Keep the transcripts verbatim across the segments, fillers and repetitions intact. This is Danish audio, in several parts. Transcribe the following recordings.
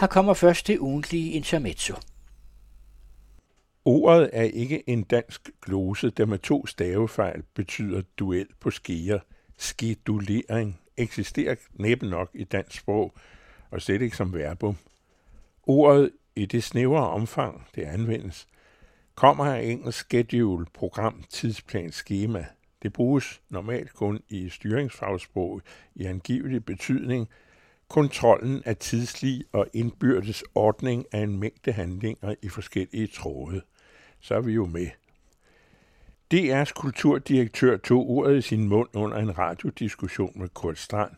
Her kommer først det ugentlige intermezzo. Ordet er ikke en dansk glose, der med to stavefejl betyder duel på skeer. Skedulering eksisterer næppe nok i dansk sprog, og slet ikke som verbum. Ordet i det snævere omfang, det anvendes, kommer af engelsk schedule, program, tidsplan, skema. Det bruges normalt kun i styringsfagsprog i angivelig betydning, kontrollen af tidslig og indbyrdes ordning af en mængde handlinger i forskellige tråde. Så er vi jo med. D R's kulturdirektør tog ordet i sin mund under en radiodiskussion med Kurt Strand,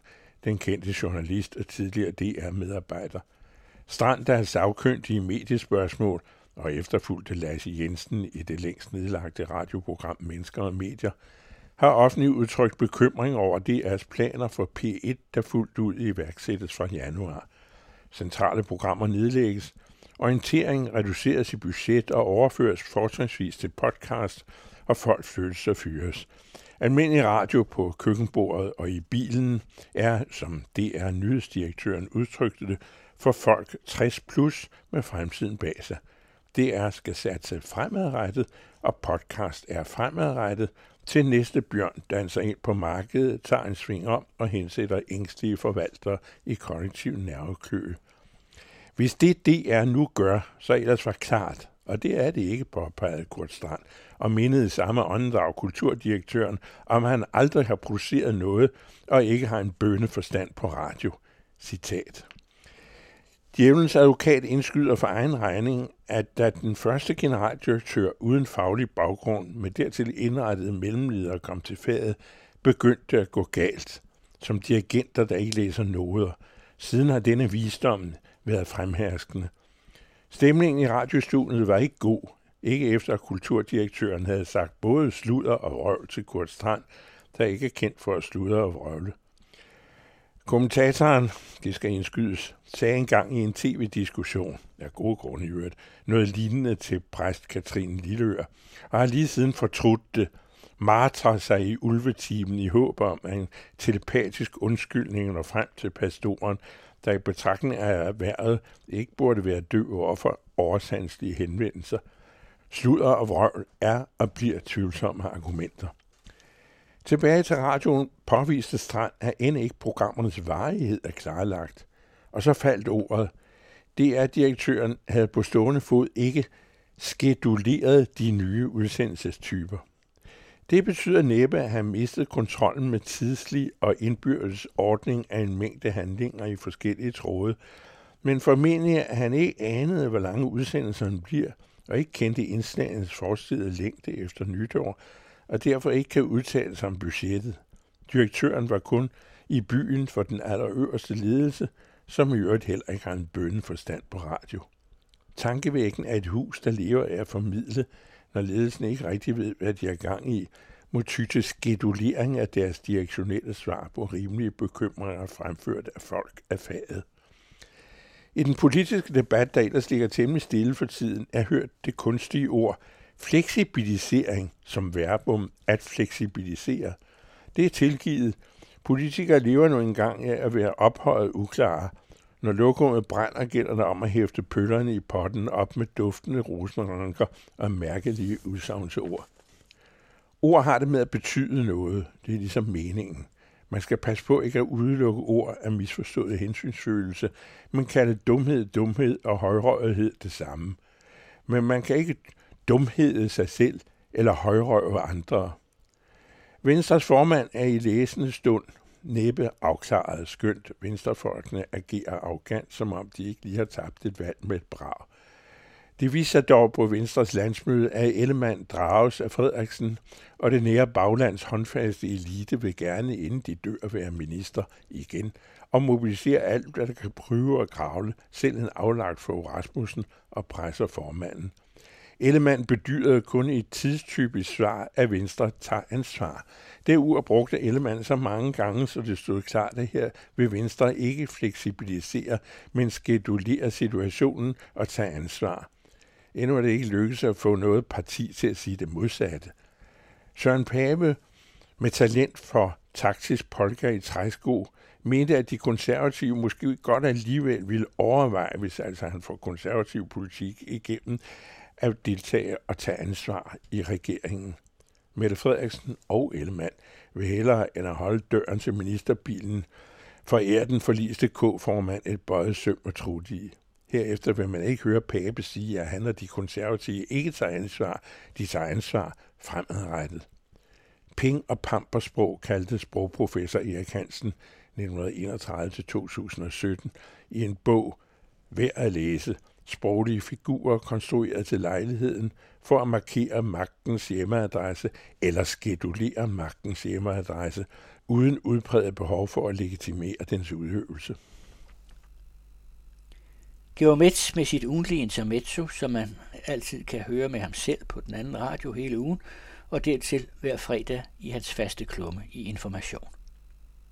den kendte journalist og tidligere D R-medarbejder. Strand, der er sagkyndig i mediespørgsmål og efterfulgte Lasse Jensen i det længst nedlagte radioprogram Mennesker og Medier, har offentligt udtrykt bekymring over D R's planer for P et, der fuldt ud iværksættes fra januar. Centrale programmer nedlægges, orientering reduceres i budget og overføres fortrinsvis til podcast, og folk føles og fyres. Almindelig radio på køkkenbordet og i bilen er, som D R-nyhedsdirektøren udtrykte det, for folk tres plus med fremtiden bag sig. D R skal satse fremadrettet, og podcast er fremadrettet, til næste bjørn danser ind på markedet, tager en sving om og hensætter ængstlige forvaltere i kollektiv nervekø. Hvis det D R nu gør, så ellers var klart, og det er det ikke, påpegede Kurt Strand, og mindede samme åndedrag kulturdirektøren, om han aldrig har produceret noget og ikke har en bønneforstand på radio. Citat. Djævelens advokat indskyder for egen regning, at da den første generaldirektør uden faglig baggrund med dertil indrettede mellemledere kom til faget, begyndte at gå galt, som dirigenter, der ikke læser noder. Siden har denne visdom været fremherskende. Stemningen i radiostudiet var ikke god, ikke efter at kulturdirektøren havde sagt både sludder og vrøvl til Kurt Strand, der ikke er kendt for at sludre og vrøvle. Kommentatoren, det skal indskydes, sagde engang i en tv-diskussion, af gode grunde i øvrigt, noget lignende til præst Katrine Lilleør, og har lige siden fortrudt det, martrer sig i ulvetimen i håb om, at en telepatisk undskyldning når frem til pastoren, der i betragtning af erhvervet ikke burde være døv over for oversandslige henvendelser. Sludder og vrøvl er og bliver tvivlsomme argumenter. Tilbage til radioen påviste Strand, at end ikke programmernes varighed er klarlagt. Og så faldt ordet. D R-direktøren havde på stående fod ikke skeduleret de nye udsendelsestyper. Det betyder næppe at have mistet kontrollen med tidslig og indbyrdes ordning af en mængde handlinger i forskellige tråde, men formentlig at han ikke anede, hvor lange udsendelserne bliver, og ikke kendte indslagenes forestillede længde efter nytår, og derfor ikke kan udtale sig om budgettet. Direktøren var kun i byen for den allerøverste ledelse, som i øvrigt heller ikke har en bønneforstand på radio. Tankevæggen er et hus, der lever af at formidle, når ledelsen ikke rigtig ved, hvad de er gang i, må ty til skedulering af deres direktionelle svar på rimelige bekymringer fremført af folk af faget. I den politiske debat, der ellers ligger temmelig stille for tiden, er hørt det kunstige ord fleksibilisering som verbum at fleksibilisere. Det er tilgivet. Politikere lever nu engang af at være ophøjet uklare. Når lokummet brænder, gælder det om at hæfte pøllerne i potten op med duftende rosenranker og mærkelige udsagnsord. Ord har det med at betyde noget. Det er ligesom meningen. Man skal passe på ikke at udelukke ord af misforstået hensynsfølelse, men kalde dumhed, dumhed og højrøjethed det samme. Men man kan ikke dumhede sig selv eller højrøve andre. Venstres formand er i læsende stund næppe afklaret, skønt venstrefolkene agerer arrogant, som om de ikke lige har tabt et valg med et brag. Det viser dog på Venstres landsmøde, at Ellemann drages af Frederiksen, og det nære baglands håndfaste elite vil gerne, inden de dør, være minister igen, og mobiliserer alt, hvad der kan prøve og kravle, selv en aflagt for Rasmussen og presser formanden. Ellemann bedyrede kun i et tidstypisk svar, at Venstre tager ansvar. Det ord brugte Ellemann så mange gange, så det stod klart, at her vil Venstre ikke fleksibilisere, men skedulere situationen og tage ansvar. Endnu er det ikke lykkedes at få noget parti til at sige det modsatte. Søren Pape med talent for taktisk polka i træsko mente, at de konservative måske godt alligevel ville overveje, hvis altså han får konservativ politik igennem, at deltage og tage ansvar i regeringen. Mette Frederiksen og Ellemann vil hellere end at holde døren til ministerbilen, forære den forliste K-formand et bøjet søm og trudige. Herefter vil man ikke høre Pape sige, at han og de konservative ikke tager ansvar, de tager ansvar fremadrettet. Ping og pampersprog kaldte sprogprofessor Erik Hansen nitten enogtredive til to tusind sytten i en bog, værd at læse, sproglige figurer konstrueret til lejligheden for at markere magtens hjemmeadresse eller skedulere magtens hjemmeadresse uden udpræget behov for at legitimere dens udøvelse. Georg Metz med sit ugentlige InterMetzo, som man altid kan høre med ham selv på den anden radio hele ugen, og dertil hver fredag i hans faste klumme i Information.